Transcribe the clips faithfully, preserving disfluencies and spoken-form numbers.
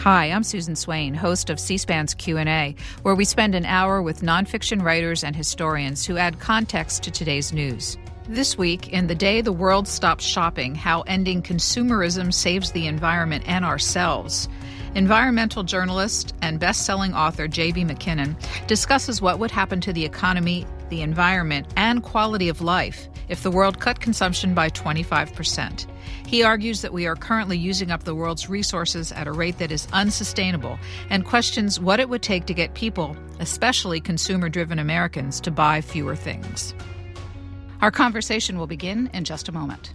Hi, I'm Susan Swain, host of C-SPAN's Q and A, where we spend an hour with nonfiction writers and historians who add context to today's news. This week, in The Day the World Stops Shopping, How Ending Consumerism Saves the Environment and Ourselves, environmental journalist and best-selling author J B. MacKinnon discusses what would happen to the economy, the environment, and quality of life if the world cut consumption by twenty-five percent. He argues that we are currently using up the world's resources at a rate that is unsustainable and questions what it would take to get people, especially consumer-driven Americans, to buy fewer things. Our conversation will begin in just a moment.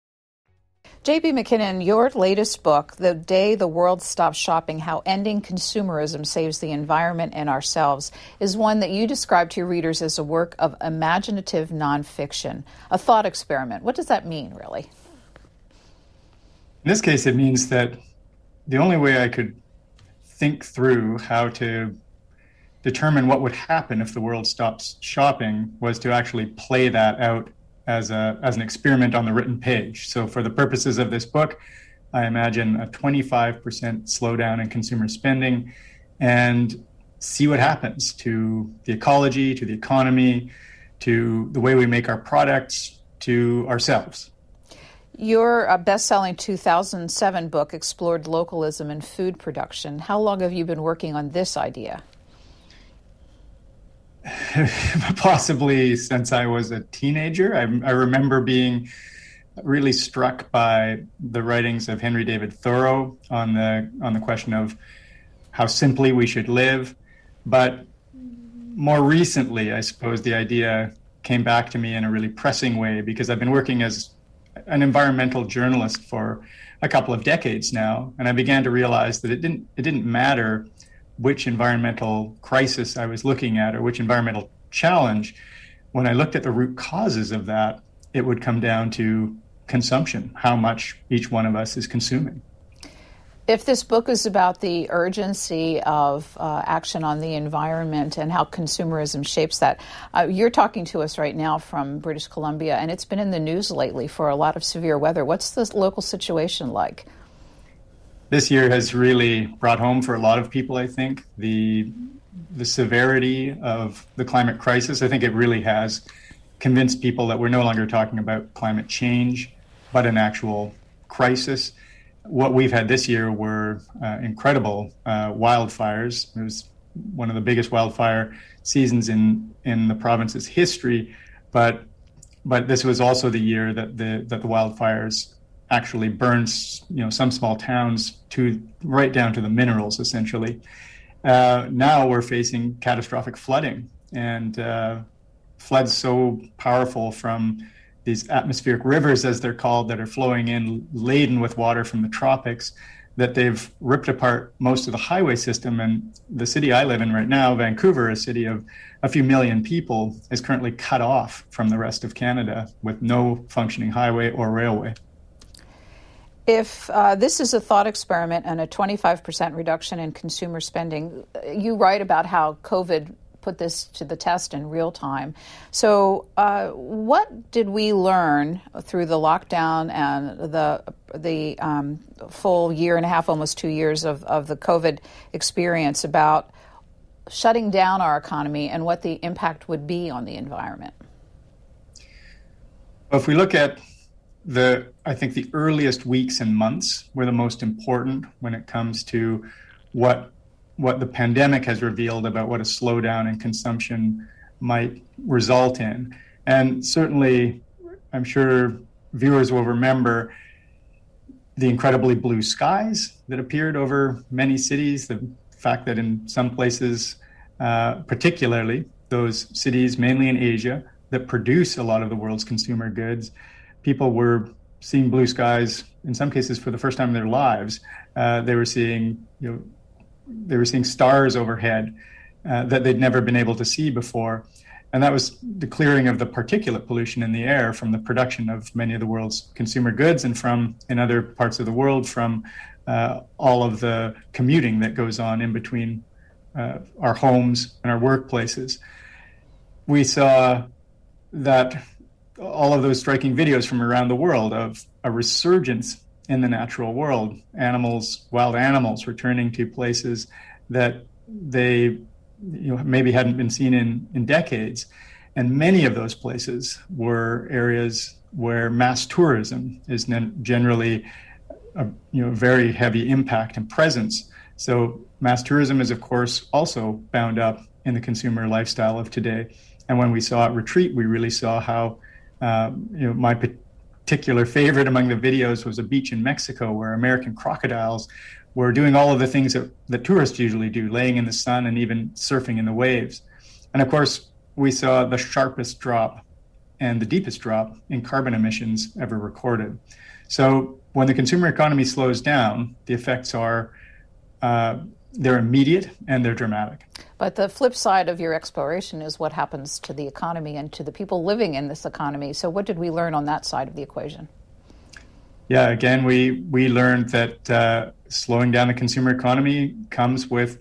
J B. MacKinnon, your latest book, The Day the World Stops Shopping, How Ending Consumerism Saves the Environment and Ourselves, is one that you describe to your readers as a work of imaginative nonfiction, a thought experiment. What does that mean, really? In this case, it means that the only way I could think through how to determine what would happen if the world stops shopping was to actually play that out as a as an experiment on the written page. So for the purposes of this book, I imagine a twenty-five percent slowdown in consumer spending and see what happens to the ecology, to the economy, to the way we make our products, to ourselves. Your best-selling two thousand seven book explored localism in food production. How long have you been working on this idea? Possibly since I was a teenager. I, I remember being really struck by the writings of Henry David Thoreau on the on the question of how simply we should live. But more recently, I suppose the idea came back to me in a really pressing way because I've been working as an environmental journalist for a couple of decades now, and I began to realize that it didn't it didn't matter which environmental crisis I was looking at or which environmental challenge. When I looked at the root causes of that, it would come down to consumption, how much each one of us is consuming. If this book is about the urgency of uh, action on the environment and how consumerism shapes that, uh, you're talking to us right now from British Columbia, and it's been in the news lately for a lot of severe weather. What's the local situation like? This year has really brought home for a lot of people, I think, the the severity of the climate crisis. I think it really has convinced people that we're no longer talking about climate change, but an actual crisis. What we've had this year were uh, incredible uh, wildfires. It was one of the biggest wildfire seasons in, in the province's history, but but this was also the year that the that the wildfires actually burns, you know, some small towns to right down to the minerals, essentially. Uh, now we're facing catastrophic flooding and uh, floods so powerful from these atmospheric rivers, as they're called, that are flowing in laden with water from the tropics, that they've ripped apart most of the highway system. And the city I live in right now, Vancouver, a city of a few million people, is currently cut off from the rest of Canada with no functioning highway or railway. If uh, this is a thought experiment and a twenty-five percent reduction in consumer spending, you write about how COVID put this to the test in real time. So uh, what did we learn through the lockdown and the the um, full year and a half, almost two years of, of the COVID experience about shutting down our economy and what the impact would be on the environment? If we look at The I think the earliest weeks and months were the most important when it comes to what what the pandemic has revealed about what a slowdown in consumption might result in. And certainly, I'm sure viewers will remember the incredibly blue skies that appeared over many cities, the fact that in some places, uh, particularly those cities mainly in Asia that produce a lot of the world's consumer goods, people were seeing blue skies, in some cases for the first time in their lives. Uh, they were seeing, you know, they were seeing stars overhead uh, that they'd never been able to see before. And that was the clearing of the particulate pollution in the air from the production of many of the world's consumer goods, and from, in other parts of the world, from uh, all of the commuting that goes on in between uh, our homes and our workplaces. We saw that all of those striking videos from around the world of a resurgence in the natural world, animals, wild animals returning to places that they you know, maybe hadn't been seen in, in decades. And many of those places were areas where mass tourism is generally a you know, very heavy impact and presence. So mass tourism is, of course, also bound up in the consumer lifestyle of today. And when we saw it retreat, we really saw how, um, you know, my particular favorite among the videos was a beach in Mexico where American crocodiles were doing all of the things that, that tourists usually do, laying in the sun and even surfing in the waves. And of course, we saw the sharpest drop and the deepest drop in carbon emissions ever recorded. So when the consumer economy slows down, the effects are uh, they're immediate and they're dramatic. But the flip side of your exploration is what happens to the economy and to the people living in this economy. So what did we learn on that side of the equation? Yeah, again, we, we learned that uh, slowing down the consumer economy comes with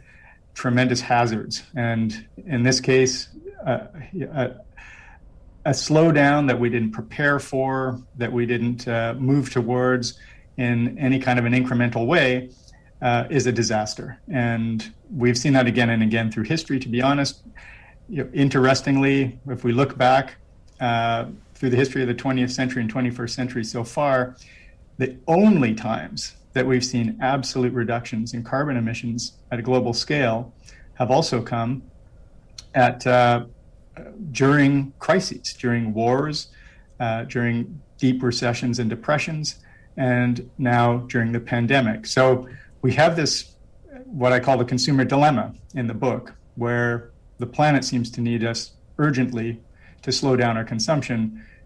tremendous hazards. And in this case, uh, a, a slowdown that we didn't prepare for, that we didn't uh, move towards in any kind of an incremental way, Uh, is a disaster. And we've seen that again and again through history, to be honest. You know, interestingly, if we look back uh, through the history of the twentieth century and twenty-first century so far, the only times that we've seen absolute reductions in carbon emissions at a global scale have also come at uh, during crises, during wars, uh, during deep recessions and depressions, and now during the pandemic. So we have this, what I call the consumer dilemma in the book, where the planet seems to need us urgently to slow down our consumption.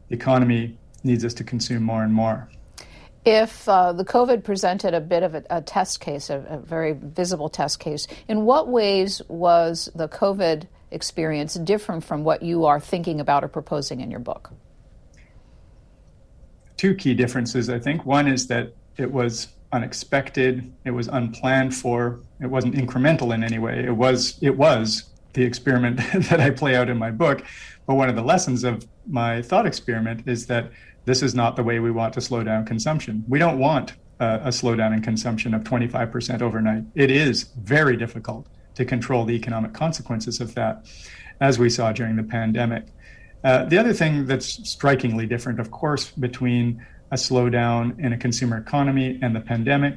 The economy needs us to consume more and more. If uh, the COVID presented a bit of a, a test case, a, a very visible test case, in what ways was the COVID experience different from what you are thinking about or proposing in your book? Two key differences, I think. One is that it was unexpected, it was unplanned for, it wasn't incremental in any way. It was it was the experiment that I play out in my book. But one of the lessons of my thought experiment is that this is not the way we want to slow down consumption. We don't want uh, a slowdown in consumption of twenty-five percent overnight. It is very difficult to control the economic consequences of that, as we saw during the pandemic. Uh, the other thing that's strikingly different, of course, between a slowdown in a consumer economy and the pandemic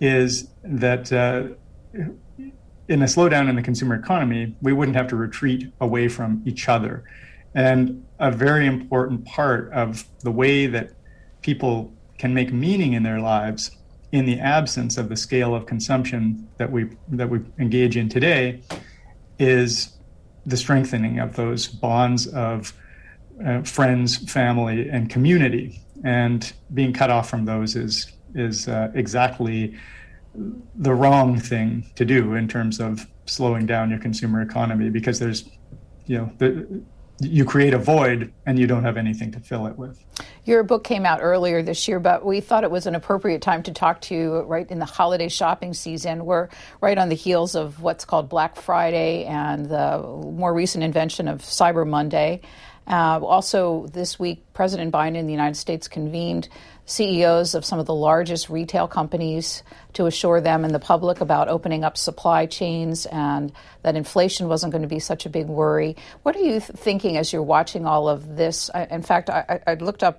is that uh, in a slowdown in the consumer economy, we wouldn't have to retreat away from each other. And a very important part of the way that people can make meaning in their lives in the absence of the scale of consumption that we that we engage in today is the strengthening of those bonds of uh, friends, family, and community. And being cut off from those is is uh, exactly the wrong thing to do in terms of slowing down your consumer economy, because there's, you know, the, you create a void and you don't have anything to fill it with. Your book came out earlier this year, but we thought it was an appropriate time to talk to you right in the holiday shopping season. We're right on the heels of what's called Black Friday and the more recent invention of Cyber Monday. Uh, also this week, President Biden in the United States convened C E Os of some of the largest retail companies to assure them and the public about opening up supply chains and that inflation wasn't going to be such a big worry. What are you th- thinking as you're watching all of this? I, in fact, I, I looked up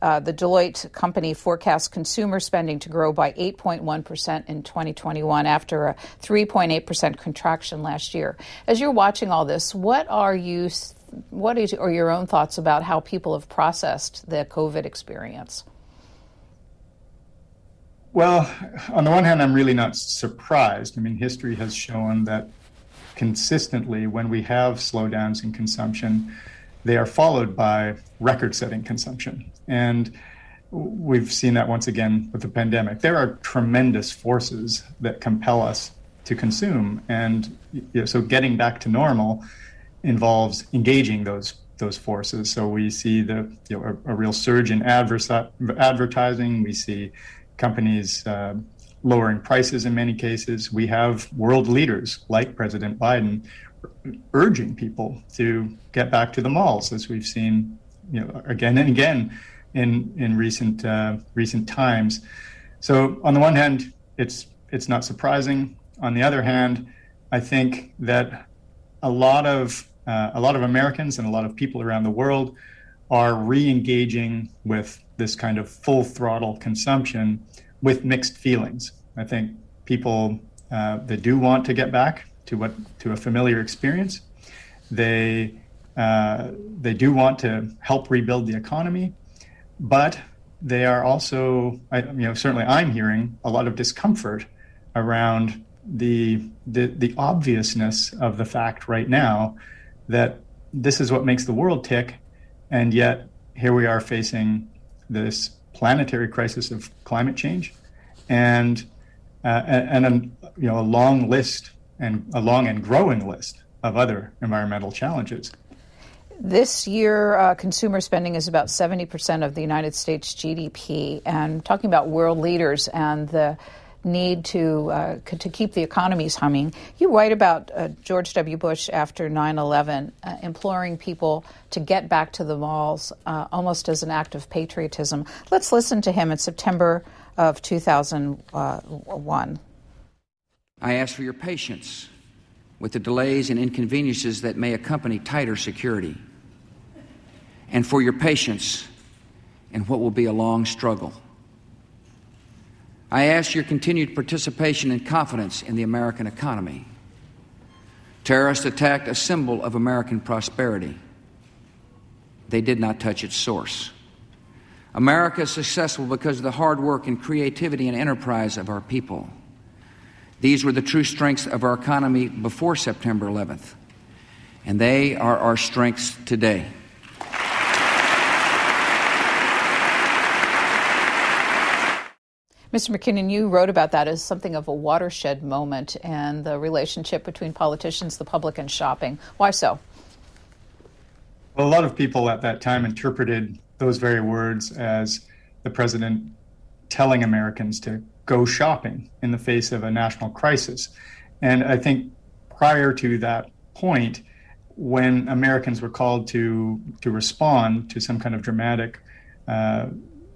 uh, the Deloitte company forecasts consumer spending to grow by eight point one percent in twenty twenty-one after a three point eight percent contraction last year. As you're watching all this, what are you thinking? What is, or your own thoughts about how people have processed the COVID experience? Well, on the one hand, I'm really not surprised. I mean, history has shown that consistently when we have slowdowns in consumption, they are followed by record-setting consumption. And we've seen that once again with the pandemic. There are tremendous forces that compel us to consume. And you know, so getting back to normal involves engaging those those forces. So we see the you know, a, a real surge in adversi- advertising. We see companies uh, lowering prices in many cases. We have world leaders like President Biden urging people to get back to the malls, as we've seen you know, again and again in in recent uh, recent times. So on the one hand, it's it's not surprising. On the other hand, I think that a lot of uh, a lot of Americans and a lot of people around the world are re-engaging with this kind of full throttle consumption with mixed feelings. I think people uh, they do want to get back to what to a familiar experience. They uh, they do want to help rebuild the economy, but they are also I, you know certainly I'm hearing a lot of discomfort around the, the the obviousness of the fact right now that this is what makes the world tick, and yet here we are facing this planetary crisis of climate change, and uh, and, and a, you know a long list and a long and growing list of other environmental challenges. This year, uh, consumer spending is about seventy percent of the United States G D P. And talking about world leaders and the need to uh, c- to keep the economies humming. You write about uh, George W. Bush after nine eleven uh, imploring people to get back to the malls uh, almost as an act of patriotism. Let's listen to him in September of two thousand one. I ask for your patience with the delays and inconveniences that may accompany tighter security, and for your patience in what will be a long struggle. I ask your continued participation and confidence in the American economy. Terrorists attacked a symbol of American prosperity. They did not touch its source. America is successful because of the hard work and creativity and enterprise of our people. These were the true strengths of our economy before September eleventh, and they are our strengths today. Mister MacKinnon, you wrote about that as something of a watershed moment and the relationship between politicians, the public, and shopping. Why so? Well, a lot of people at that time interpreted those very words as the president telling Americans to go shopping in the face of a national crisis. And I think prior to that point, when Americans were called to to respond to some kind of dramatic uh,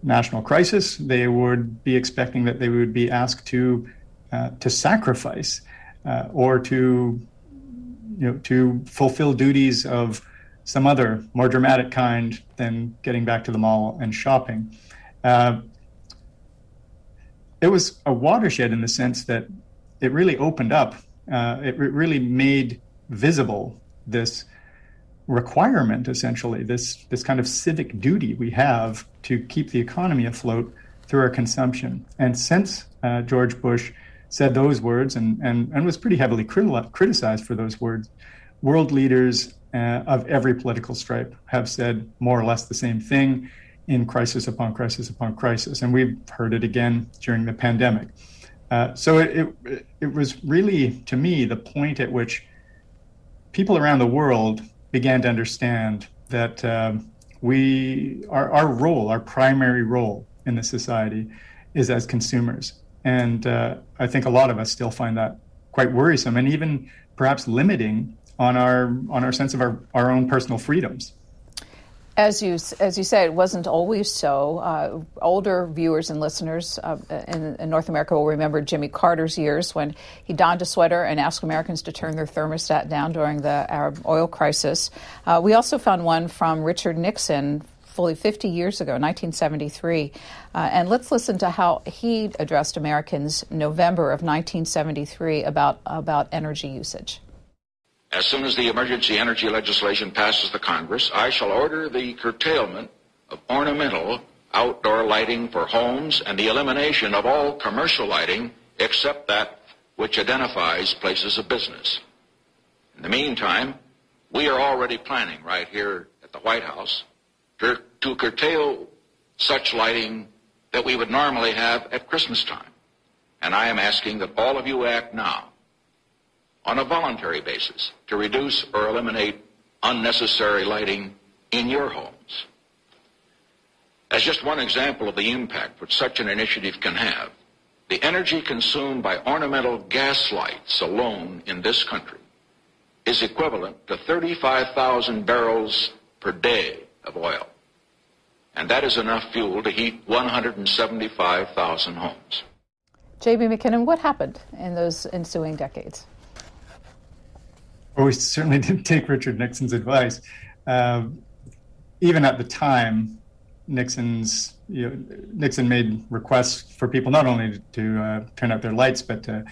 national crisis, they would be expecting that they would be asked to uh, to sacrifice uh, or to you know to fulfill duties of some other more dramatic kind than getting back to the mall and shopping. Uh, It was a watershed in the sense that it really opened up. Uh, it re- really made visible this requirement, essentially, this this kind of civic duty we have to keep the economy afloat through our consumption. And since uh, George Bush said those words and, and, and was pretty heavily criti- criticized for those words, world leaders uh, of every political stripe have said more or less the same thing in crisis upon crisis upon crisis. And we've heard it again during the pandemic. Uh, so it, it it was really, to me, the point at which people around the world began to understand that uh, we, our, our role, our primary role in the society is as consumers. And uh, I think a lot of us still find that quite worrisome and even perhaps limiting on our, on our sense of our, our own personal freedoms. As you as you said, it wasn't always so. Uh, older viewers and listeners uh, in, in North America will remember Jimmy Carter's years when he donned a sweater and asked Americans to turn their thermostat down during the Arab oil crisis. Uh, we also found one from Richard Nixon fully fifty years ago, nineteen seventy-three. Uh, and let's listen to how he addressed Americans November of nineteen seventy-three about about energy usage. As soon as the emergency energy legislation passes the Congress, I shall order the curtailment of ornamental outdoor lighting for homes and the elimination of all commercial lighting except that which identifies places of business. In the meantime, we are already planning right here at the White House to curtail such lighting that we would normally have at Christmas time. And I am asking that all of you act now on a voluntary basis to reduce or eliminate unnecessary lighting in your homes. As just one example of the impact which such an initiative can have, the energy consumed by ornamental gas lights alone in this country is equivalent to thirty-five thousand barrels per day of oil. And that is enough fuel to heat one hundred seventy-five thousand homes. J B. MacKinnon, what happened in those ensuing decades? Well, we certainly didn't take Richard Nixon's advice. Uh, even at the time, Nixon's you know, Nixon made requests for people not only to uh, turn out their lights, but to,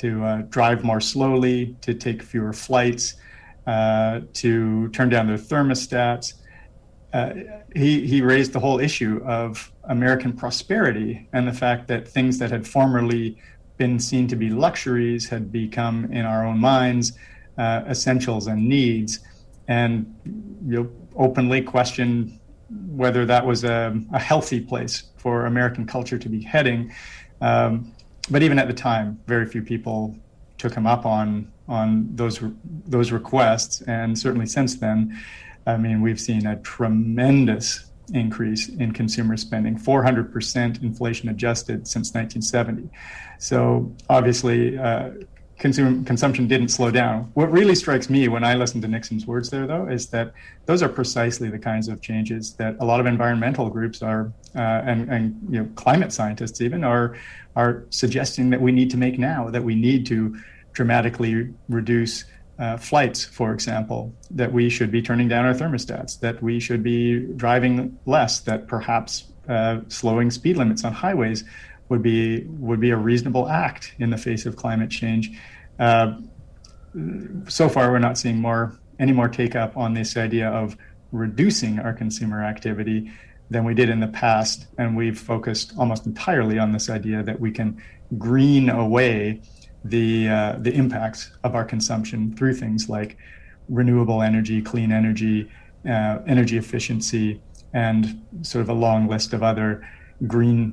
to uh, drive more slowly, to take fewer flights, uh, to turn down their thermostats. Uh, he, he raised the whole issue of American prosperity and the fact that things that had formerly been seen to be luxuries had become, in our own minds, uh, essentials and needs, and you know, openly questioned whether that was a, a healthy place for American culture to be heading. Um, but even at the time, very few people took him up on on those those requests. And certainly since then, I mean, we've seen a tremendous increase in consumer spending, four hundred percent inflation adjusted since nineteen seventy. So obviously, uh, consumer consumption didn't slow down. What really strikes me when I listen to Nixon's words there, though, is that those are precisely the kinds of changes that a lot of environmental groups are, uh, and, and you know, climate scientists even, are are suggesting that we need to make now, that we need to dramatically reduce Uh, flights, for example, that we should be turning down our thermostats, that we should be driving less, that perhaps uh, slowing speed limits on highways would be would be a reasonable act in the face of climate change. Uh, so far, we're not seeing more any more take up on this idea of reducing our consumer activity than we did in the past, and we've focused almost entirely on this idea that we can green away the uh, the impacts of our consumption through things like renewable energy, clean energy, uh, energy efficiency, and sort of a long list of other green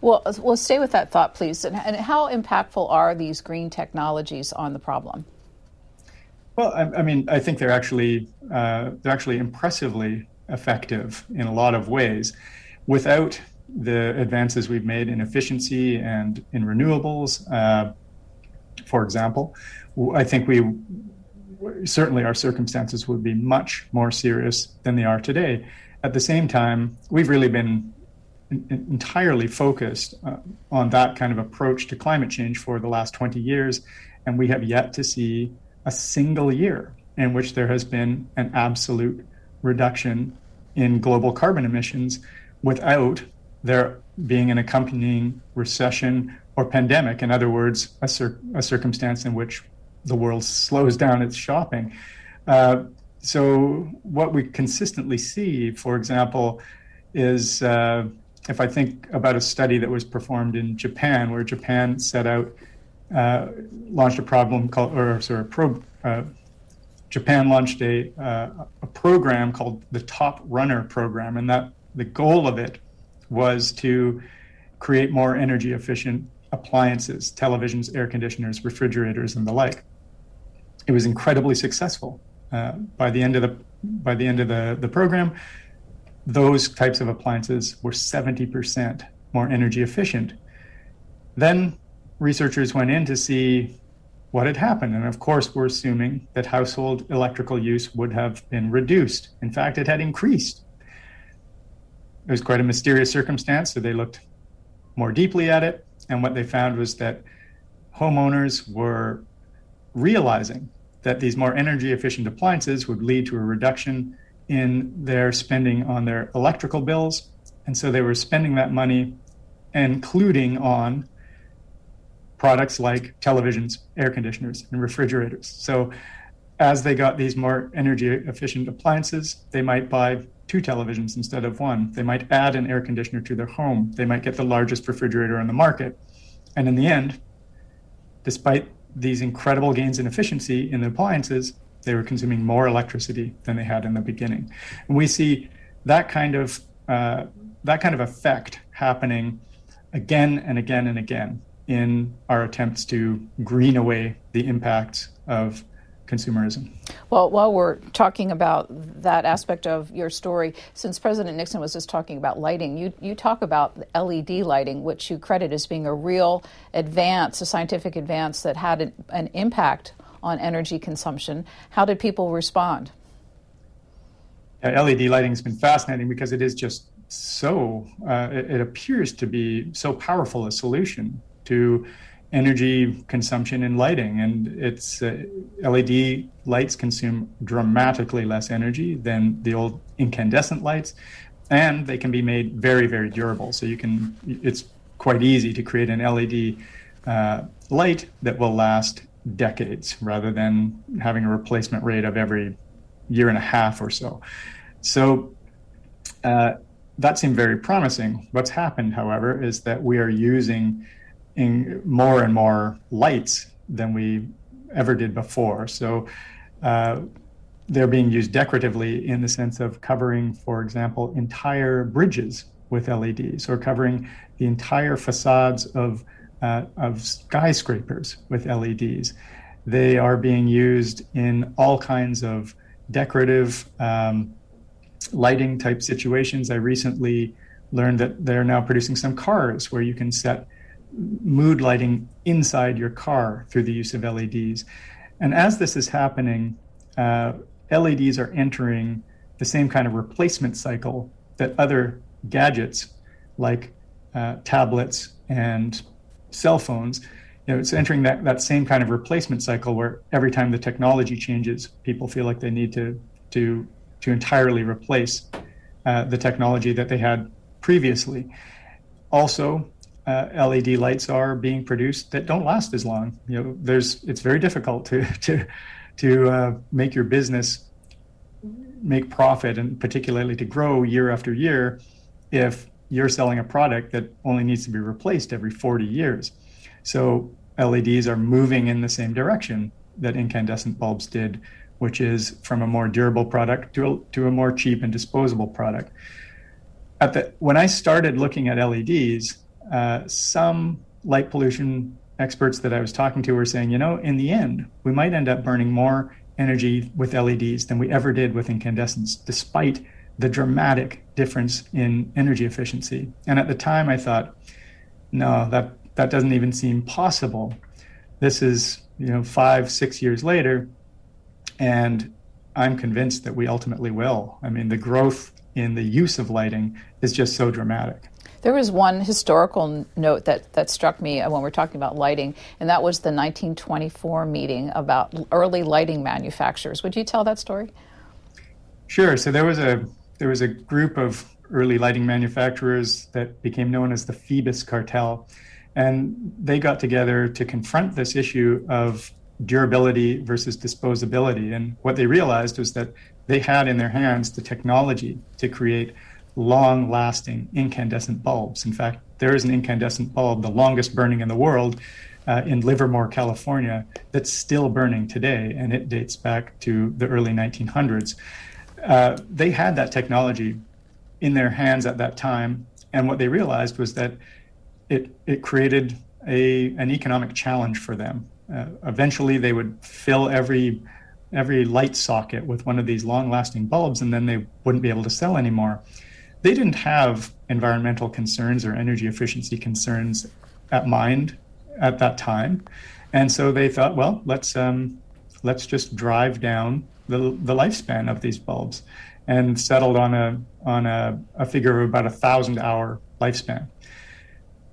Well, we'll stay with that thought, please. And, and how impactful are these green technologies on the problem? Well, I, I mean, I think they're actually uh, they're actually impressively effective in a lot of ways. Without the advances we've made in efficiency and in renewables, uh, for example, I think we certainly our circumstances would be much more serious than they are today. At the same time, we've really been in, entirely focused uh, on that kind of approach to climate change for the last twenty years, and we have yet to see a single year in which there has been an absolute reduction in global carbon emissions without there being an accompanying recession or pandemic. In other words, a, cir- a circumstance in which the world slows down its shopping. Uh, so what we consistently see, for example, is uh, if I think about a study that was performed in Japan, where Japan set out, uh, launched a problem called, or sorry, pro, uh, Japan launched a, uh, a program called the Top Runner Program. And that the goal of it was to create more energy efficient appliances, televisions, air conditioners, refrigerators, and the like. It was incredibly successful. Uh, by the end of the by the end of the, the program, those types of appliances were seventy percent more energy efficient. Then researchers went in to see what had happened. And of course, we're assuming that household electrical use would have been reduced. In fact, it had increased. It was quite a mysterious circumstance, so they looked more deeply at it. And what they found was that homeowners were realizing that these more energy efficient appliances would lead to a reduction in their spending on their electrical bills. And so they were spending that money, including on products like televisions, air conditioners, and refrigerators. So as they got these more energy efficient appliances, they might buy two televisions instead of one. They might add an air conditioner to their home. They might get the largest refrigerator on the market. And in the end, despite these incredible gains in efficiency in the appliances, they were consuming more electricity than they had in the beginning. And we see that kind of uh, that kind of effect happening again and again and again in our attempts to green away the impacts of consumerism. Well, while we're talking about that aspect of your story, since President Nixon was just talking about lighting, you, you talk about L E D lighting, which you credit as being a real advance, a scientific advance that had an, an impact on energy consumption. How did people respond? Yeah, L E D lighting has been fascinating because it is just so, uh, it, it appears to be so powerful a solution to energy consumption in lighting, and it's uh, L E D lights consume dramatically less energy than the old incandescent lights, and they can be made very, very durable. So you can, it's quite easy to create an L E D uh, light that will last decades rather than having a replacement rate of every year and a half or so. So uh, that seemed very promising. What's happened, however, is that we are using in more and more lights than we ever did before. So uh, they're being used decoratively in the sense of covering, for example, entire bridges with L E Ds, or covering the entire facades of uh, of skyscrapers with L E Ds. They are being used in all kinds of decorative um, lighting type situations. I recently learned that they're now producing some cars where you can set mood lighting inside your car through the use of L E Ds. And as this is happening, uh, L E Ds are entering the same kind of replacement cycle that other gadgets like uh, tablets and cell phones, you know, it's entering that, that same kind of replacement cycle where every time the technology changes, people feel like they need to, to, to entirely replace uh, the technology that they had previously. Also, Uh, L E D lights are being produced that don't last as long. You know, there's it's very difficult to to to uh, make your business make profit, and particularly to grow year after year, if you're selling a product that only needs to be replaced every forty years. So L E Ds are moving in the same direction that incandescent bulbs did, which is from a more durable product to a, to a more cheap and disposable product. At the when I started looking at L E Ds. Uh, some light pollution experts that I was talking to were saying, you know, in the end, we might end up burning more energy with L E Ds than we ever did with incandescents, despite the dramatic difference in energy efficiency. And at the time, I thought, no, that, that doesn't even seem possible. This is, you know, five, six years later, and I'm convinced that we ultimately will. I mean, the growth in the use of lighting is just so dramatic. There was one historical note that, that struck me when we're talking about lighting, and that was the nineteen twenty-four meeting about early lighting manufacturers. Would you tell that story? Sure. So there was a there was a group of early lighting manufacturers that became known as the Phoebus Cartel, and they got together to confront this issue of durability versus disposability. And what they realized was that they had in their hands the technology to create long-lasting incandescent bulbs. In fact, there is an incandescent bulb, the longest burning in the world, uh, in Livermore, California, that's still burning today, and it dates back to the early nineteen hundreds. Uh, they had that technology in their hands at that time, and what they realized was that it it created a an economic challenge for them. Uh, eventually, they would fill every every light socket with one of these long-lasting bulbs, and then they wouldn't be able to sell anymore. They didn't have environmental concerns or energy efficiency concerns at mind at that time. And so they thought, well, let's um, let's just drive down the the lifespan of these bulbs, and settled on a on a, a figure of about a thousand hour lifespan.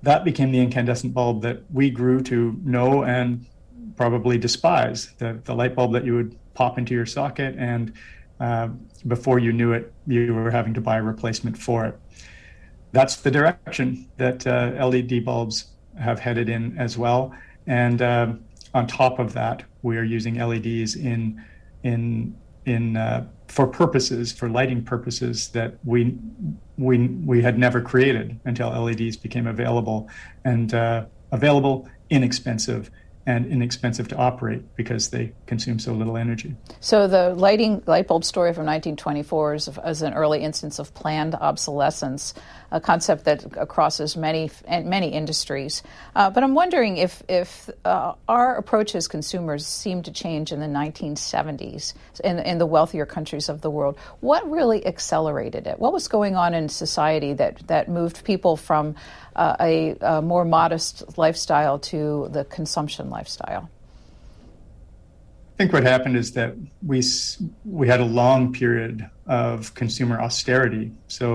That became the incandescent bulb that we grew to know and probably despise, the, the light bulb that you would pop into your socket, and Uh, before you knew it, you were having to buy a replacement for it. that's the direction that uh, L E D bulbs have headed in as well. And uh, on top of that, we are using L E Ds in in in uh, for purposes, for lighting purposes that we we we had never created until L E Ds became available and uh, available, inexpensive, and inexpensive to operate because they consume so little energy. So the lighting light bulb story from nineteen twenty-four is, is an early instance of planned obsolescence, a concept that crosses many many industries. Uh, but I'm wondering if if uh, our approach as consumers seemed to change in the nineteen seventies in, in the wealthier countries of the world. What really accelerated it? What was going on in society that, that moved people from Uh, a, a more modest lifestyle to the consumption lifestyle? I think what happened is that we we had a long period of consumer austerity. So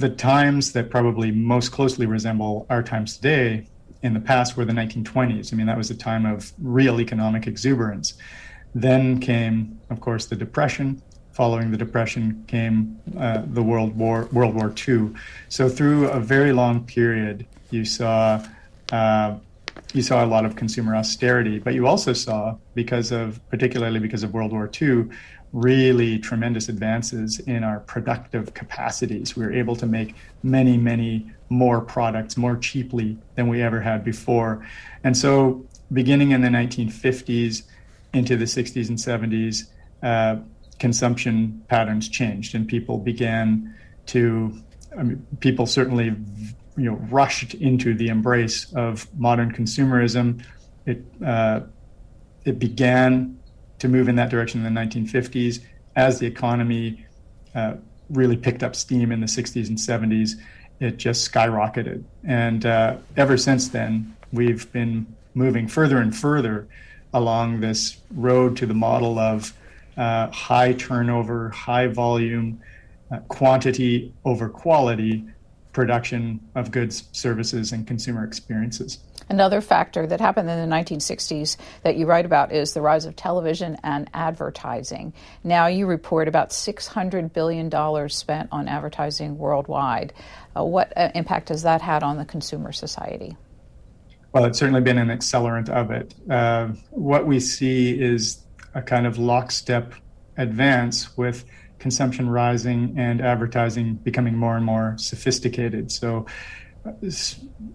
the times that probably most closely resemble our times today in the past were the nineteen twenties. I mean, that was a time of real economic exuberance. Then came, of course, the Depression. Following the Depression came uh, the World War, World War Two. So through a very long period, you saw uh, you saw a lot of consumer austerity, but you also saw, because of particularly because of World War Two, really tremendous advances in our productive capacities. We were able to make many, many more products more cheaply than we ever had before. And so, beginning in the nineteen fifties into the sixties and seventies. Uh, Consumption patterns changed, and people began to. I mean, people certainly, you know, rushed into the embrace of modern consumerism. It uh, it began to move in that direction in the nineteen fifties as the economy uh, really picked up steam in the sixties and seventies. It just skyrocketed, and uh, ever since then, we've been moving further and further along this road to the model of. Uh, high turnover, high volume, uh, quantity over quality production of goods, services, and consumer experiences. Another factor that happened in the nineteen sixties that you write about is the rise of television and advertising. Now you report about six hundred billion dollars spent on advertising worldwide. Uh, what uh, impact has that had on the consumer society? Well, it's certainly been an accelerant of it. Uh, what we see is a kind of lockstep advance with consumption rising and advertising becoming more and more sophisticated. So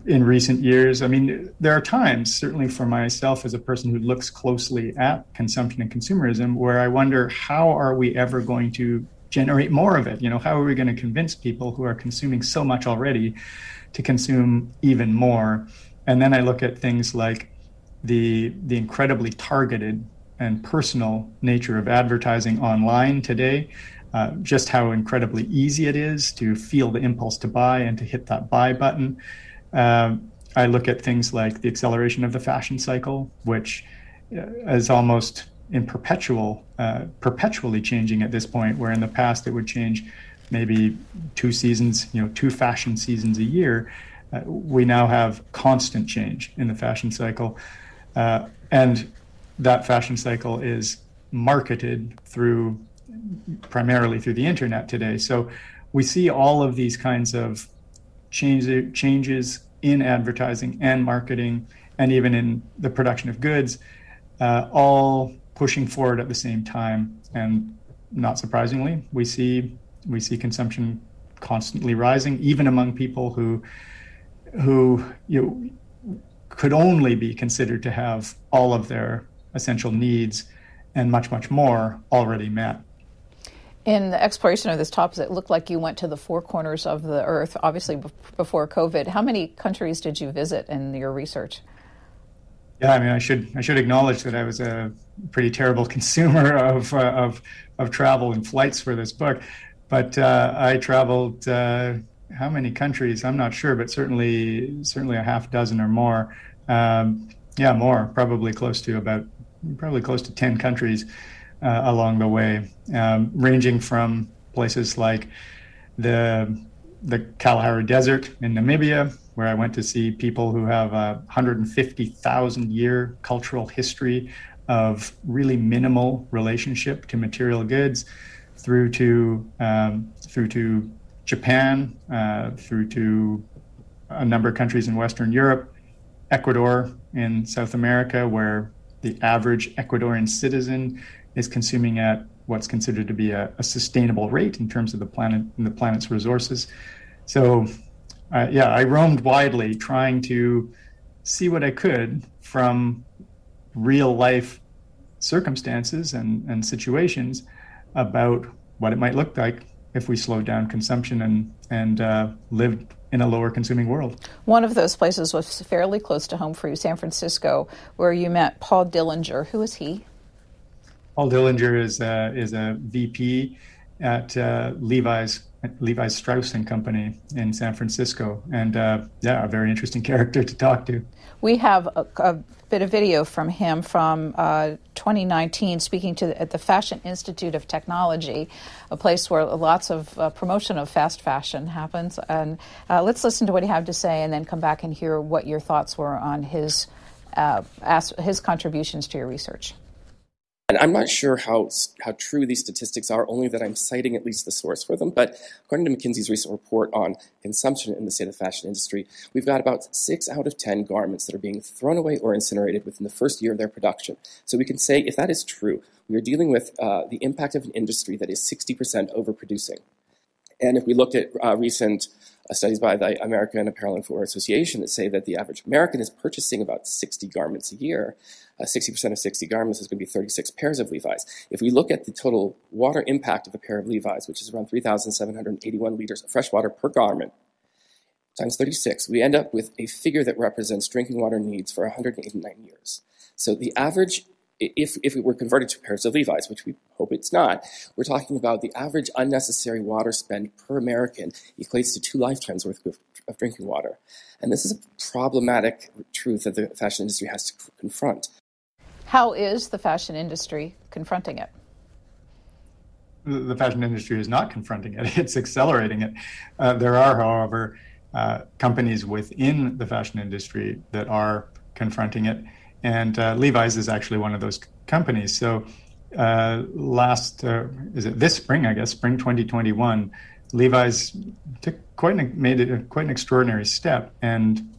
in recent years, I mean, there are times, certainly for myself as a person who looks closely at consumption and consumerism, where I wonder, how are we ever going to generate more of it? You know, how are we going to convince people who are consuming so much already to consume even more? And then I look at things like the the incredibly targeted and personal nature of advertising online today, uh, just how incredibly easy it is to feel the impulse to buy and to hit that buy button. Uh, I look at things like the acceleration of the fashion cycle, which is almost in perpetual, uh, perpetually changing at this point, where in the past it would change maybe two seasons, you know, two fashion seasons a year. Uh, we now have constant change in the fashion cycle. Uh, and that fashion cycle is marketed through primarily through the internet today. So we see all of these kinds of change, changes in advertising and marketing, and even in the production of goods, uh, all pushing forward at the same time. And not surprisingly, we see we see consumption constantly rising, even among people who who you know, could only be considered to have all of their essential needs and much, much more already met. In the exploration of this topic, it looked like you went to the four corners of the earth, obviously before COVID. How many countries did you visit in your research? Yeah, I mean, I should I should acknowledge that I was a pretty terrible consumer of uh, of of travel and flights for this book, but uh, I traveled. Uh, how many countries? I'm not sure, but certainly certainly a half dozen or more. Um, yeah, more, probably close to about. Probably close to ten countries uh, along the way, um, ranging from places like the the Kalahari Desert in Namibia, where I went to see people who have a one hundred fifty thousand year cultural history of really minimal relationship to material goods, through to um, through to Japan, uh, through to a number of countries in Western Europe, Ecuador in South America, where the average Ecuadorian citizen is consuming at what's considered to be a, a sustainable rate in terms of the planet and the planet's resources. So, uh, yeah, I roamed widely trying to see what I could from real life circumstances and, and situations about what it might look like if we slowed down consumption and, and uh, lived in a lower consuming world. One of those places was fairly close to home for you, San Francisco, where you met Paul Dillinger. Who is he? Paul Dillinger is a, is a V P at uh, Levi's, at Levi Strauss and Company in San Francisco. And uh, yeah, a very interesting character to talk to. We have a, a bit of video from him from uh, twenty nineteen speaking to at the Fashion Institute of Technology, a place where lots of uh, promotion of fast fashion happens. And uh, let's listen to what he had to say and then come back and hear what your thoughts were on his uh, as, his contributions to your research. And I'm not sure how how true these statistics are, only that I'm citing at least the source for them. But according to McKinsey's recent report on consumption in the state of the fashion industry, we've got about six out of ten garments that are being thrown away or incinerated within the first year of their production. So we can say, if that is true, we are dealing with uh, the impact of an industry that is sixty percent overproducing. And if we looked at uh, recent uh, studies by the American Apparel and Footwear Association that say that the average American is purchasing about sixty garments a year, uh, sixty percent of sixty garments is going to be thirty-six pairs of Levi's. If we look at the total water impact of a pair of Levi's, which is around three thousand seven hundred eighty-one liters of fresh water per garment, times thirty-six, we end up with a figure that represents drinking water needs for one hundred eighty-nine years. So the average, if if it were converted to pairs of Levi's, which we hope it's not, we're talking about the average unnecessary water spend per American equates to two lifetimes worth of, of drinking water. And this is a problematic truth that the fashion industry has to c- confront. How is the fashion industry confronting it? The fashion industry is not confronting it. It's accelerating it. Uh, there are, however, uh, companies within the fashion industry that are confronting it. And uh, Levi's is actually one of those companies. So uh, last, uh, is it this spring, I guess, spring twenty twenty-one, Levi's took quite an, made it a, quite an extraordinary step and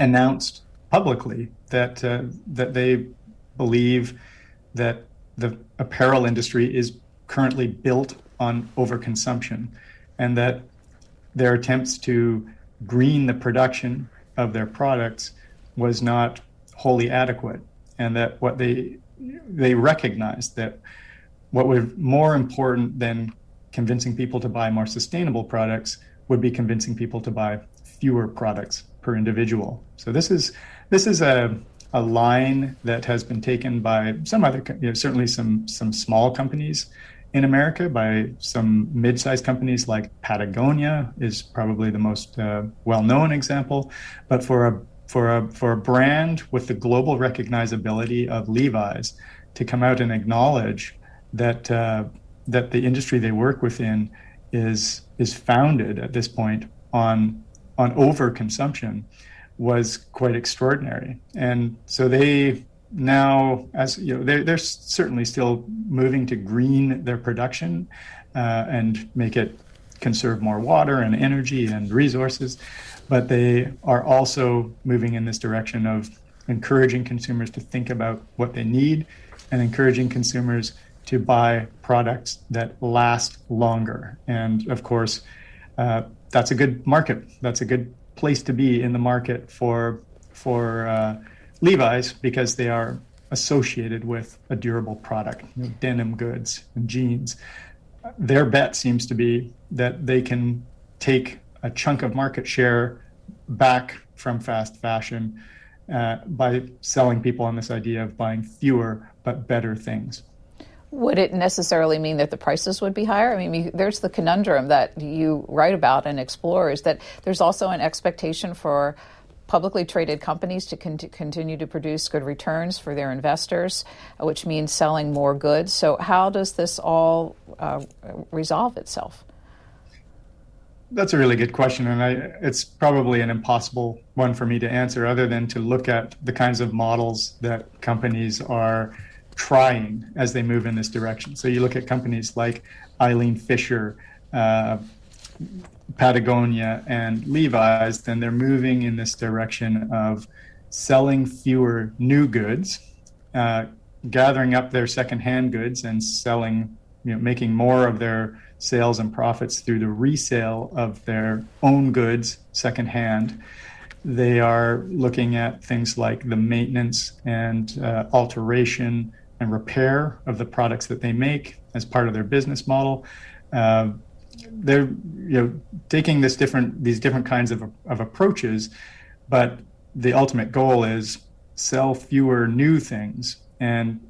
announced publicly that uh, that they believe that the apparel industry is currently built on overconsumption and that their attempts to green the production of their products was not wholly adequate, and that what they they recognized that what was more important than convincing people to buy more sustainable products would be convincing people to buy fewer products per individual. So this is this is a a line that has been taken by some other, you know, certainly some some small companies in America, by some mid-sized companies like Patagonia is probably the most uh, well-known example, but for a For a for a brand with the global recognizability of Levi's to come out and acknowledge that uh, that the industry they work within is is founded at this point on on overconsumption was quite extraordinary. And so they now, as you know, they're, they're certainly still moving to green their production uh, and make it conserve more water and energy and resources. But they are also moving in this direction of encouraging consumers to think about what they need and encouraging consumers to buy products that last longer. And of course, uh, that's a good market. That's a good place to be in the market for for uh, Levi's, because they are associated with a durable product, you know, denim goods and jeans. Their bet seems to be that they can take a chunk of market share back from fast fashion uh, by selling people on this idea of buying fewer but better things. Would it necessarily mean that the prices would be higher? I mean, there's the conundrum that you write about and explore, is that there's also an expectation for publicly traded companies to con- continue to produce good returns for their investors, which means selling more goods. So how does this all uh, resolve itself? That's a really good question, and I, it's probably an impossible one for me to answer, other than to look at the kinds of models that companies are trying as they move in this direction. So you look at companies like Eileen Fisher, uh, Patagonia and Levi's, then they're moving in this direction of selling fewer new goods, uh, gathering up their secondhand goods and selling, you know, making more of their sales and profits through the resale of their own goods secondhand. They are looking at things like the maintenance and uh, alteration and repair of the products that they make as part of their business model. Uh, they're you know taking this different these different kinds of of approaches, but the ultimate goal is sell fewer new things and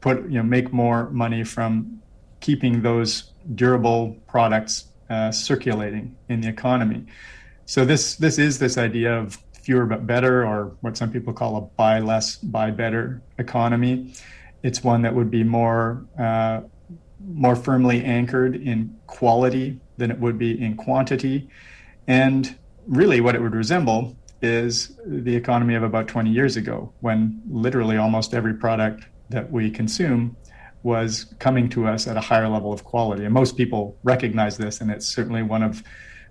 put you know make more money from keeping those durable products uh, circulating in the economy. So this this is this idea of fewer but better, or what some people call a buy less, buy better economy. It's one that would be more uh, more firmly anchored in quality than it would be in quantity. And really what it would resemble is the economy of about twenty years ago, when literally almost every product that we consume was coming to us at a higher level of quality. And most people recognize this, and it's certainly one of,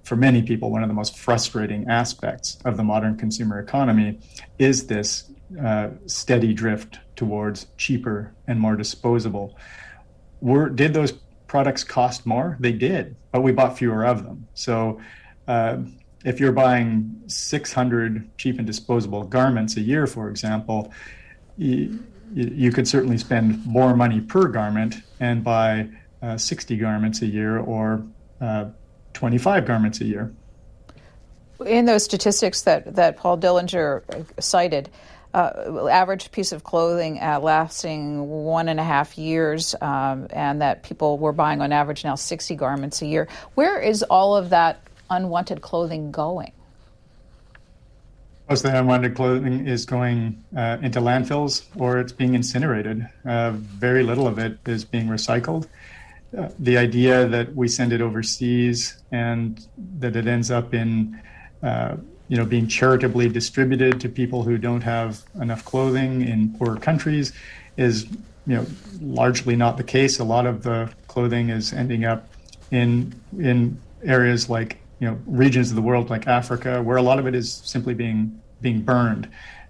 for many people, one of the most frustrating aspects of the modern consumer economy is this uh, steady drift towards cheaper and more disposable. Were, did those products cost more? They did, but we bought fewer of them. So uh, if you're buying six hundred cheap and disposable garments a year, for example, you, you could certainly spend more money per garment and buy uh, sixty garments a year or uh, twenty-five garments a year. In those statistics that, that Paul Dillinger cited, Uh, average piece of clothing uh, lasting one and a half years, um, and that people were buying on average now sixty garments a year. Where is all of that unwanted clothing going? Most of that unwanted clothing is going uh, into landfills, or it's being incinerated. Uh, very little of it is being recycled. Uh, the idea that we send it overseas and that it ends up in uh, you know, being charitably distributed to people who don't have enough clothing in poorer countries is, you know, largely not the case. A lot of the clothing is ending up in in areas like, you know, regions of the world like Africa, where a lot of it is simply being being burned,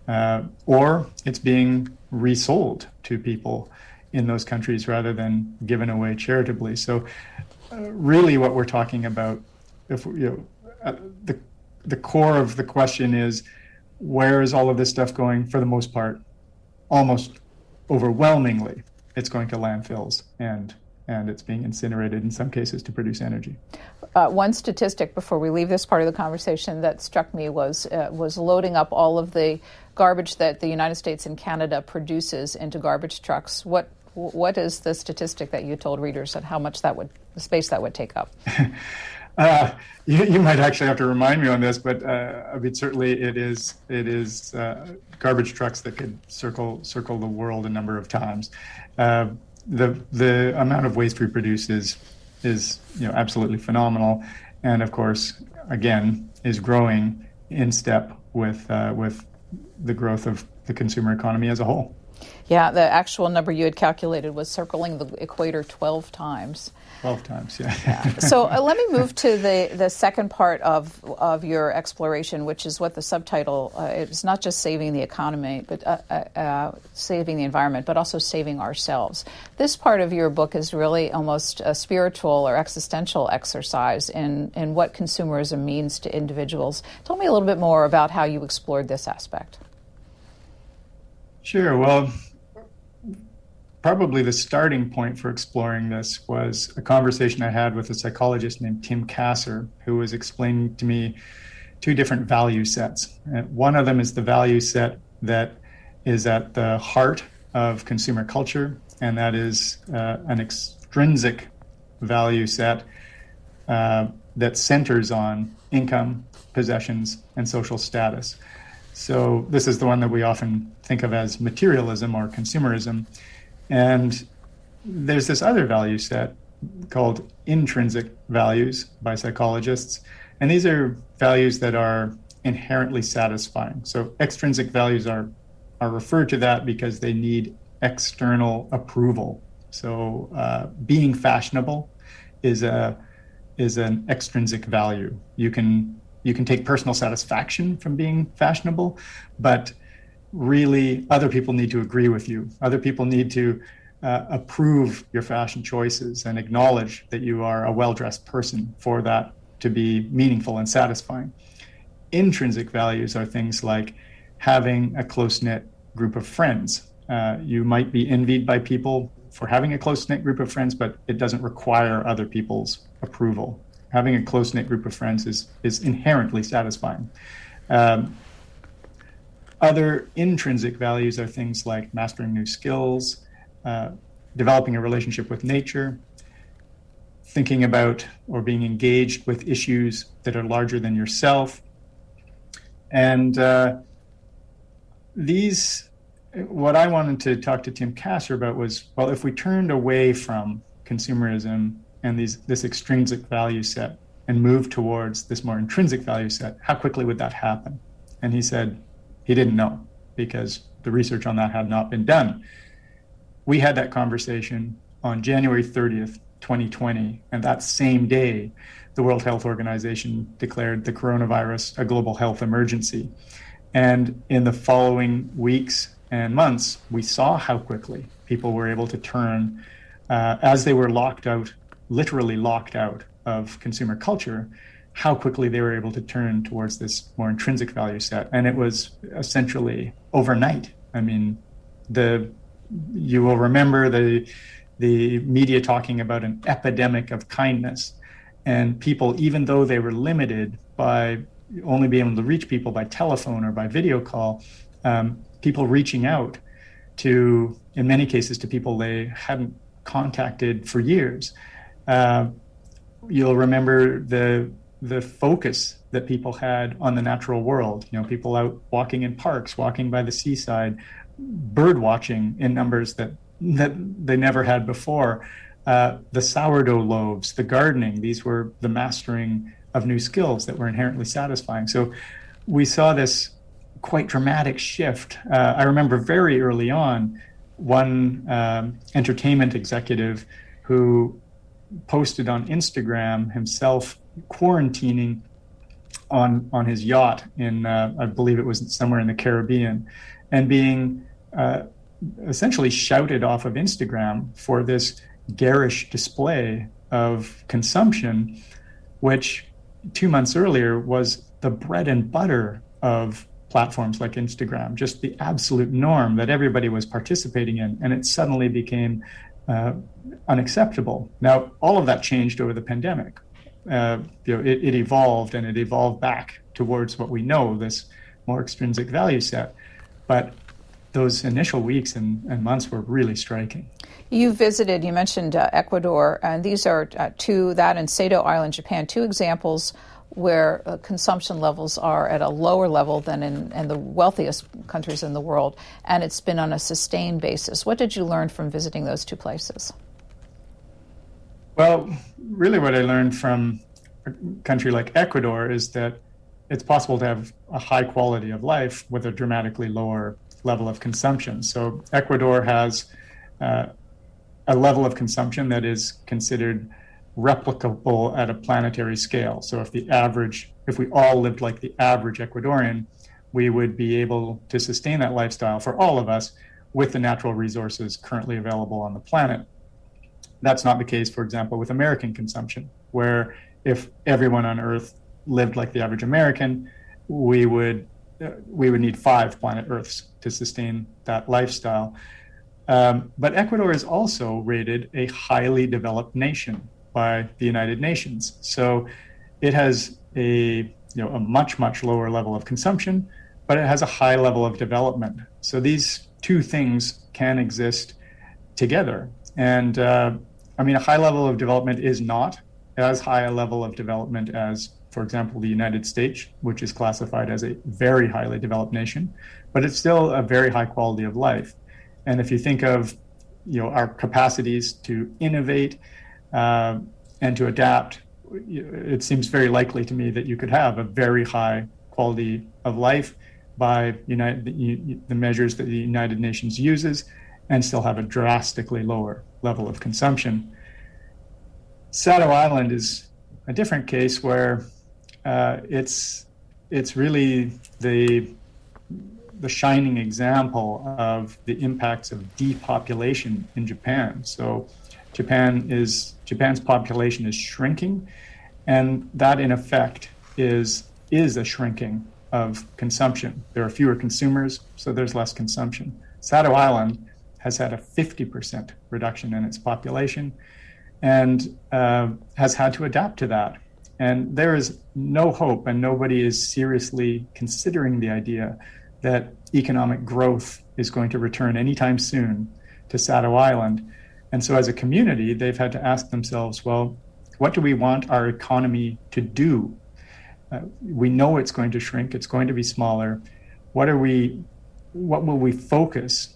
uh, or it's being resold to people in those countries rather than given away charitably. So, uh, really, what we're talking about, if you know, uh, the The core of the question is, where is all of this stuff going? For the most part, almost overwhelmingly, it's going to landfills, and and it's being incinerated in some cases to produce energy. Uh, one statistic before we leave this part of the conversation that struck me was uh, was loading up all of the garbage that the United States and Canada produces into garbage trucks. What what is the statistic that you told readers on how much that would the space that would take up? Uh, you, you might actually have to remind me on this, but uh, I mean, certainly it is it is uh, garbage trucks that could circle circle the world a number of times. Uh, the the amount of waste we produce is is you know absolutely phenomenal, and of course, again, is growing in step with uh, with the growth of the consumer economy as a whole. Yeah, the actual number you had calculated was circling the equator twelve times. Twelve times, yeah. yeah. So uh, let me move to the, the second part of of your exploration, which is what the subtitle uh, it's not just saving the economy, but uh, uh, uh, saving the environment, but also saving ourselves. This part of your book is really almost a spiritual or existential exercise in in what consumerism means to individuals. Tell me a little bit more about how you explored this aspect. Sure. Well, probably the starting point for exploring this was a conversation I had with a psychologist named Tim Kasser, who was explaining to me two different value sets. And one of them is the value set that is at the heart of consumer culture, and that is uh, an extrinsic value set uh, that centers on income, possessions, and social status. So this is the one that we often think of as materialism or consumerism. And there's this other value set called intrinsic values by psychologists. And these are values that are inherently satisfying. So extrinsic values are, are referred to that because they need external approval. So uh, being fashionable is a is an extrinsic value. You can you can take personal satisfaction from being fashionable, but really other people need to agree with you. Other people need to uh, approve your fashion choices and acknowledge that you are a well-dressed person for that to be meaningful and satisfying. Intrinsic values are things like having a close-knit group of friends. Uh, you might be envied by people for having a close-knit group of friends, but it doesn't require other people's approval. Having a close-knit group of friends is is inherently satisfying. Um, other intrinsic values are things like mastering new skills, uh, developing a relationship with nature, thinking about or being engaged with issues that are larger than yourself. And uh, these, what I wanted to talk to Tim Kasser about was, well, if we turned away from consumerism and these this extrinsic value set and moved towards this more intrinsic value set, how quickly would that happen? And he said he didn't know because the research on that had not been done. We had that conversation on January thirtieth, twenty twenty, and that same day, the World Health Organization declared the coronavirus a global health emergency. And in the following weeks and months, we saw how quickly people were able to turn, uh, as they were locked out, literally locked out of consumer culture, how quickly they were able to turn towards this more intrinsic value set. And it was essentially overnight. I mean, the you will remember the the media talking about an epidemic of kindness. And people, even though they were limited by only being able to reach people by telephone or by video call, um, people reaching out to, in many cases, to people they hadn't contacted for years. Uh, you'll remember the the focus that people had on the natural world. You know, people out walking in parks, walking by the seaside, bird watching in numbers that that they never had before. Uh, the sourdough loaves, the gardening, these were the mastering of new skills that were inherently satisfying. So we saw this quite dramatic shift. Uh, I remember very early on, one um, entertainment executive who posted on Instagram himself quarantining on, on his yacht in, uh, I believe it was somewhere in the Caribbean, and being uh, essentially shouted off of Instagram for this garish display of consumption, which two months earlier was the bread and butter of platforms like Instagram, just the absolute norm that everybody was participating in. And it suddenly became uh, unacceptable. Now, all of that changed over the pandemic. Uh, you know, it, it evolved and it evolved back towards what we know, this more extrinsic value set. But those initial weeks and, and months were really striking. You visited, you mentioned uh, Ecuador, and these are uh, two, that and Sado Island, Japan, two examples where uh, consumption levels are at a lower level than in, in the wealthiest countries in the world, and it's been on a sustained basis. What did you learn from visiting those two places? Well, really what I learned from a country like Ecuador is that it's possible to have a high quality of life with a dramatically lower level of consumption. So Ecuador has uh, a level of consumption that is considered replicable at a planetary scale. So if the average, if we all lived like the average Ecuadorian, we would be able to sustain that lifestyle for all of us with the natural resources currently available on the planet. That's not the case, for example, with American consumption, where if everyone on Earth lived like the average American, we would we would need five planet Earths to sustain that lifestyle. Um, but Ecuador is also rated a highly developed nation by the United Nations. So it has a, you know, a much, much lower level of consumption, but it has a high level of development. So these two things can exist together. And uh, I mean, a high level of development is not as high a level of development as, for example, the United States, which is classified as a very highly developed nation, but it's still a very high quality of life. And if you think of, you know, our capacities to innovate uh, and to adapt, it seems very likely to me that you could have a very high quality of life by United, the, the measures that the United Nations uses and still have a drastically lower level of consumption. Sado Island is a different case where uh, it's it's really the the shining example of the impacts of depopulation in Japan. So Japan is Japan's population is shrinking, and that in effect is is a shrinking of consumption. There are fewer consumers, so there's less consumption. Sado Island has had a fifty percent reduction in its population and uh, has had to adapt to that. And there is no hope, and nobody is seriously considering the idea that economic growth is going to return anytime soon to Sado Island. And so as a community, they've had to ask themselves, well, what do we want our economy to do? Uh, we know it's going to shrink, it's going to be smaller. What are we, what will we focus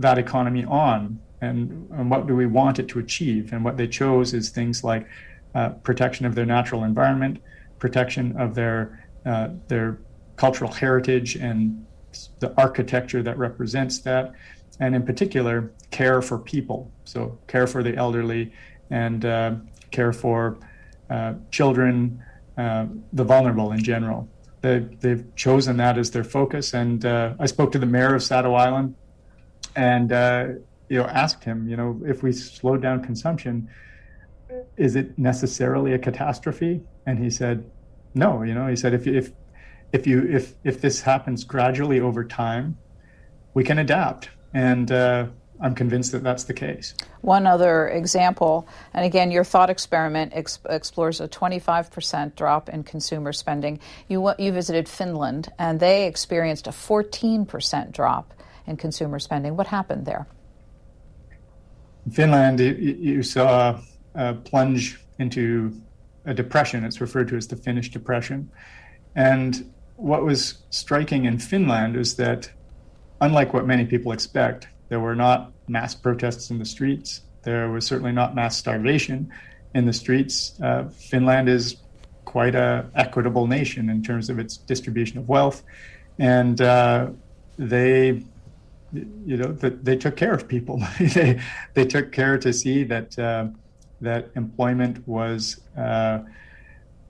that economy on, and, and what do we want it to achieve? And what they chose is things like uh, protection of their natural environment, protection of their uh, their cultural heritage and the architecture that represents that, and in particular, care for people. So care for the elderly and uh, care for uh, children, Uh, the vulnerable in general. They, they've chosen that as their focus. And uh, I spoke to the mayor of Sado Island and uh, you know, asked him, you know, if we slow down consumption, is it necessarily a catastrophe? And he said, no. You know, he said, if if if you if if this happens gradually over time, we can adapt. And uh, I'm convinced that that's the case. One other example, and again, your thought experiment ex- explores a twenty-five percent drop in consumer spending. You you visited Finland, and they experienced a fourteen percent drop in consumer spending. What happened there? In Finland, you, you saw a plunge into a depression. It's referred to as the Finnish Depression. And what was striking in Finland is that, unlike what many people expect, there were not mass protests in the streets. There was certainly not mass starvation in the streets. Uh, Finland is quite an equitable nation in terms of its distribution of wealth. And uh, they, you know, they, they took care of people. they they took care to see that uh, that employment was, uh,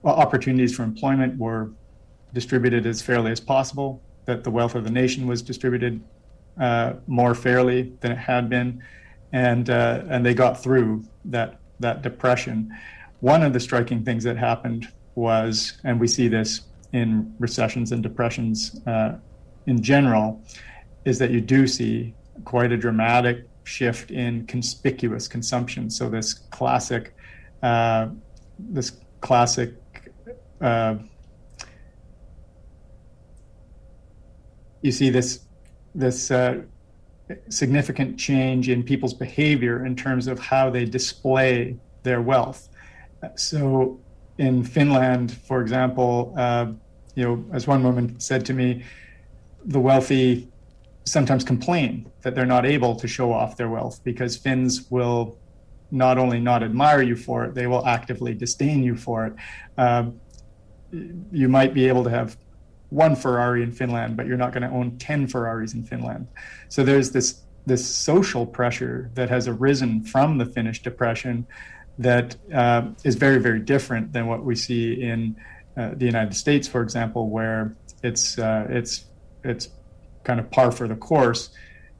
well, opportunities for employment were distributed as fairly as possible, that the wealth of the nation was distributed Uh, more fairly than it had been, and uh, and they got through that that depression. One of the striking things that happened was, and we see this in recessions and depressions uh, in general, is that you do see quite a dramatic shift in conspicuous consumption. So this classic, uh, this classic. Uh, you see this. this uh, significant change in people's behavior in terms of how they display their wealth. So in Finland, for example, uh, you know, as one woman said to me, the wealthy sometimes complain that they're not able to show off their wealth because Finns will not only not admire you for it, they will actively disdain you for it. Uh, you might be able to have one Ferrari in Finland, but you're not going to own ten Ferraris in Finland. So there's this this social pressure that has arisen from the Finnish Depression that uh, is very, very different than what we see in uh, the United States, for example, where it's uh, it's it's kind of par for the course.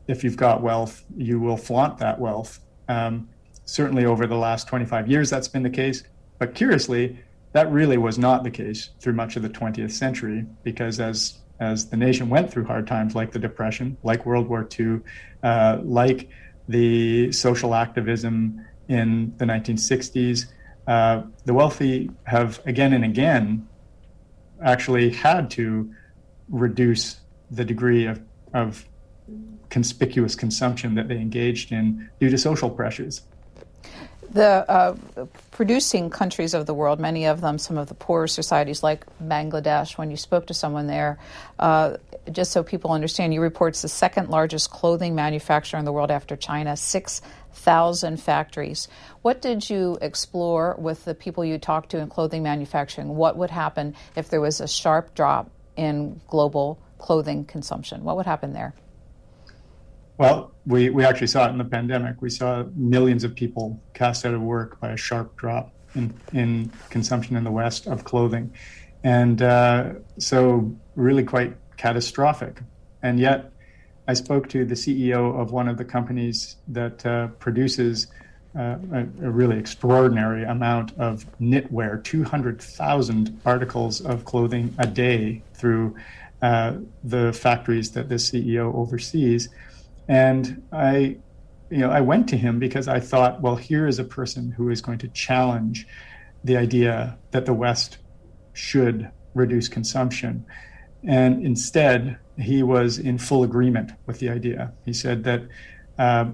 If you've got wealth, you will flaunt that wealth. Um, certainly over the last twenty-five years, that's been the case. But curiously, that really was not the case through much of the twentieth century, because as as the nation went through hard times like the Depression, like World War Two, uh, like the social activism in the nineteen sixties, uh, the wealthy have again and again actually had to reduce the degree of, of conspicuous consumption that they engaged in due to social pressures. The uh, producing countries of the world, many of them, some of the poorer societies like Bangladesh, when you spoke to someone there, uh, just so people understand, you report it's the second largest clothing manufacturer in the world after China, six thousand factories. What did you explore with the people you talked to in clothing manufacturing? What would happen if there was a sharp drop in global clothing consumption? What would happen there? Well, we, we actually saw it in the pandemic. We saw millions of people cast out of work by a sharp drop in, in consumption in the West of clothing. And uh, so really quite catastrophic. And yet I spoke to the C E O of one of the companies that uh, produces uh, a, a really extraordinary amount of knitwear, two hundred thousand articles of clothing a day through uh, the factories that this C E O oversees. And I, you know, I went to him because I thought, well, here is a person who is going to challenge the idea that the West should reduce consumption. And instead, he was in full agreement with the idea. He said that uh,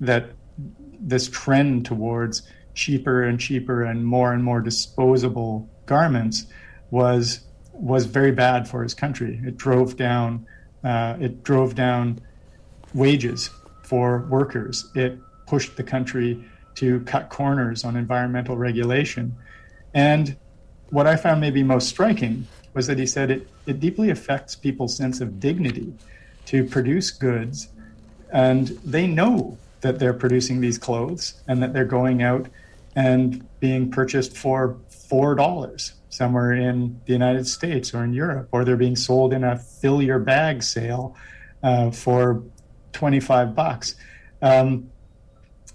that this trend towards cheaper and cheaper and more and more disposable garments was was very bad for his country. It drove down uh, it drove down wages for workers. It pushed the country to cut corners on environmental regulation. And what I found maybe most striking was that he said it, it deeply affects people's sense of dignity to produce goods. And they know that they're producing these clothes and that they're going out and being purchased for four dollars somewhere in the United States or in Europe, or they're being sold in a fill your bag sale uh, for twenty-five bucks. Um,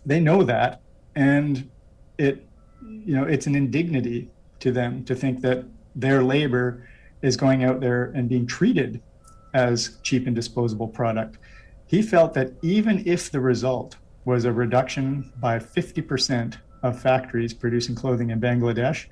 they know that. And it, you know, it's an indignity to them to think that their labor is going out there and being treated as cheap and disposable product. He felt that even if the result was a reduction by fifty percent of factories producing clothing in Bangladesh,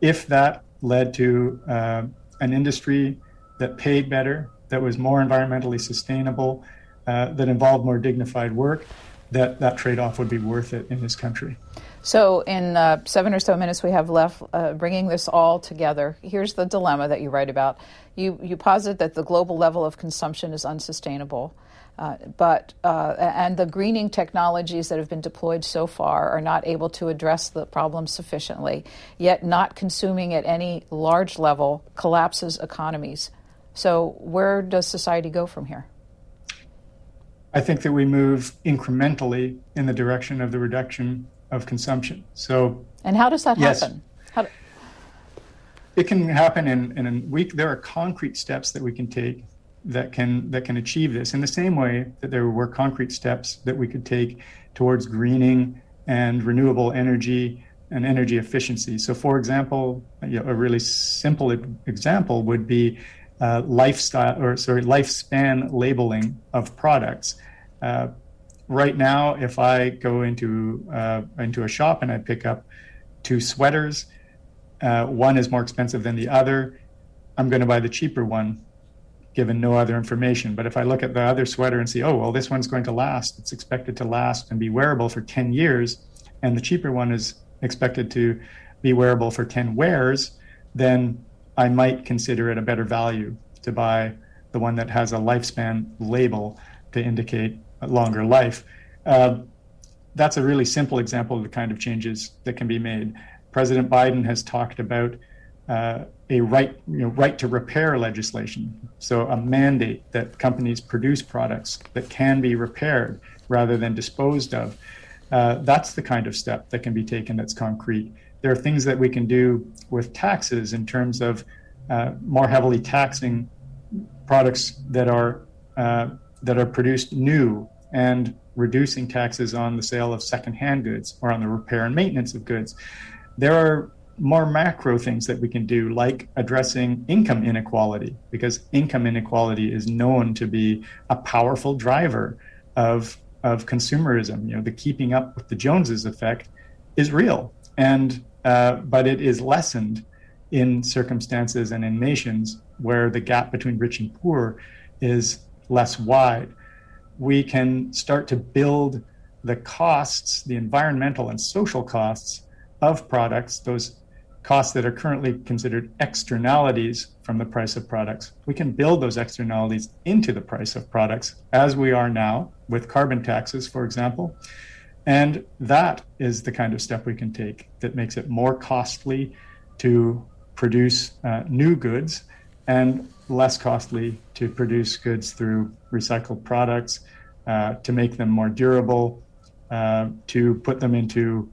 if that led to uh, an industry that paid better, that was more environmentally sustainable, uh, that involved more dignified work, that that trade-off would be worth it in this country. So in uh, seven or so minutes we have left, uh, bringing this all together, here's the dilemma that you write about. You you posit that the global level of consumption is unsustainable, uh, but uh, and the greening technologies that have been deployed so far are not able to address the problem sufficiently, yet not consuming at any large level collapses economies. So where does society go from here? I think that we move incrementally in the direction of the reduction of consumption. So, and how does that yes, happen? How do- it can happen in, in a week. There are concrete steps that we can take that can that can achieve this in the same way that there were concrete steps that we could take towards greening and renewable energy and energy efficiency. So, for example, you know, a really simple example would be uh, lifestyle or sorry lifespan labeling of products. Uh, Right now, if I go into uh, into a shop and I pick up two sweaters, uh, one is more expensive than the other, I'm going to buy the cheaper one, given no other information. But if I look at the other sweater and see, oh, well, this one's going to last, it's expected to last and be wearable for ten years, and the cheaper one is expected to be wearable for ten wears, then I might consider it a better value to buy the one that has a lifespan label to indicate longer life. Uh, that's a really simple example of the kind of changes that can be made. President Biden has talked about uh, a right, you know, right to repair legislation. So a mandate that companies produce products that can be repaired rather than disposed of. Uh, that's the kind of step that can be taken that's concrete. There are things that we can do with taxes in terms of uh, more heavily taxing products that are uh, that are produced new and reducing taxes on the sale of secondhand goods or on the repair and maintenance of goods. There are more macro things that we can do, like addressing income inequality, because income inequality is known to be a powerful driver of, of consumerism. You know, the keeping up with the Joneses effect is real, and uh, but it is lessened in circumstances and in nations where the gap between rich and poor is less wide. We can start to build the costs, the environmental and social costs of products, those costs that are currently considered externalities from the price of products. We can build those externalities into the price of products as we are now with carbon taxes, for example. And that is the kind of step we can take that makes it more costly to produce uh, new goods and less costly to produce goods through recycled products, uh, to make them more durable, uh, to put them into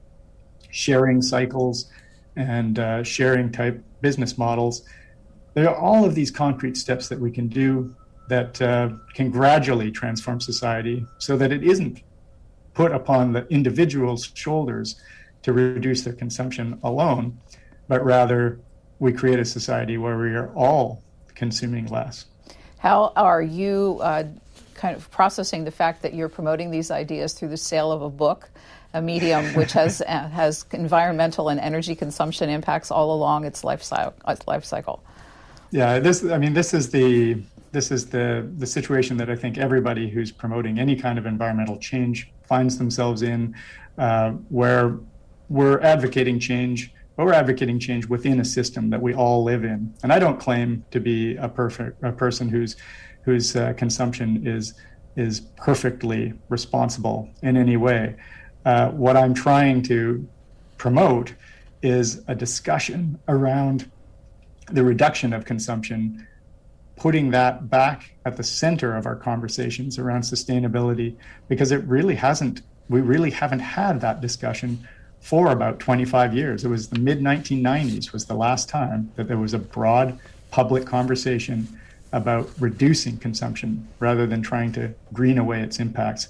sharing cycles and uh, sharing type business models. There are all of these concrete steps that we can do that uh, can gradually transform society so that it isn't put upon the individual's shoulders to reduce their consumption alone, but rather we create a society where we are all consuming less. How are you uh, kind of processing the fact that you're promoting these ideas through the sale of a book, a medium which has uh, has environmental and energy consumption impacts all along its life cycle? Its life cycle. Yeah, this. I mean, this is the this is the the situation that I think everybody who's promoting any kind of environmental change finds themselves in, uh, where we're advocating change. But we're advocating change within a system that we all live in. And I don't claim to be a perfect a person whose whose uh, consumption is is perfectly responsible in any way. Uh, what I'm trying to promote is a discussion around the reduction of consumption, putting that back at the center of our conversations around sustainability, because it really hasn't, we really haven't had that discussion for about twenty-five years. It was the mid nineteen nineties was the last time that there was a broad public conversation about reducing consumption rather than trying to green away its impacts.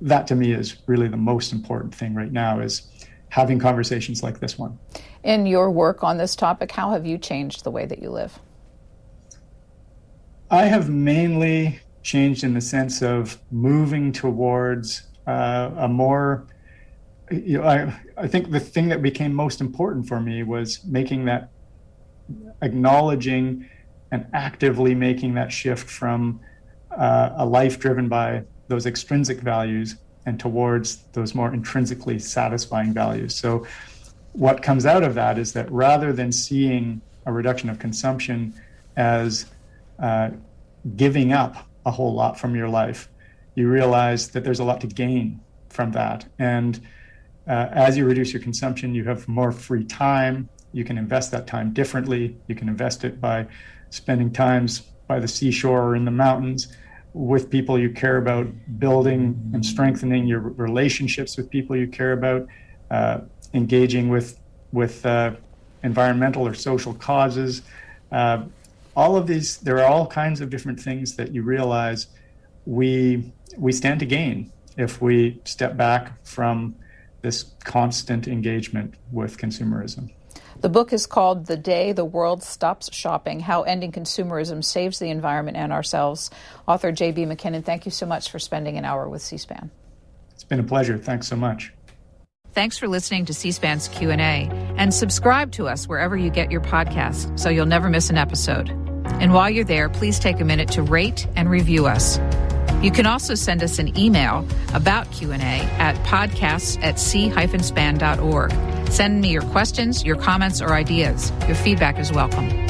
That to me is really the most important thing right now, is having conversations like this one. In your work on this topic, how have you changed the way that you live? I have mainly changed in the sense of moving towards uh, a more You know, I, I think the thing that became most important for me was making that, acknowledging and actively making that shift from uh, a life driven by those extrinsic values and towards those more intrinsically satisfying values. So what comes out of that is that rather than seeing a reduction of consumption as uh, giving up a whole lot from your life, you realize that there's a lot to gain from that. And Uh, as you reduce your consumption, you have more free time. You can invest that time differently. You can invest it by spending times by the seashore or in the mountains with people you care about, building and strengthening your relationships with people you care about, uh, engaging with with uh, environmental or social causes. Uh, all of these, there are all kinds of different things that you realize we we stand to gain if we step back from this constant engagement with consumerism. The book is called The Day the World Stops Shopping, How Ending Consumerism Saves the Environment and Ourselves. Author J B. MacKinnon, thank you so much for spending an hour with C-SPAN. It's been a pleasure. Thanks so much. Thanks for listening to C-SPAN's Q and A. And subscribe to us wherever you get your podcasts so you'll never miss an episode. And while you're there, please take a minute to rate and review us. You can also send us an email about Q and A at podcasts at c-span dot org. Send me your questions, your comments, or ideas. Your feedback is welcome.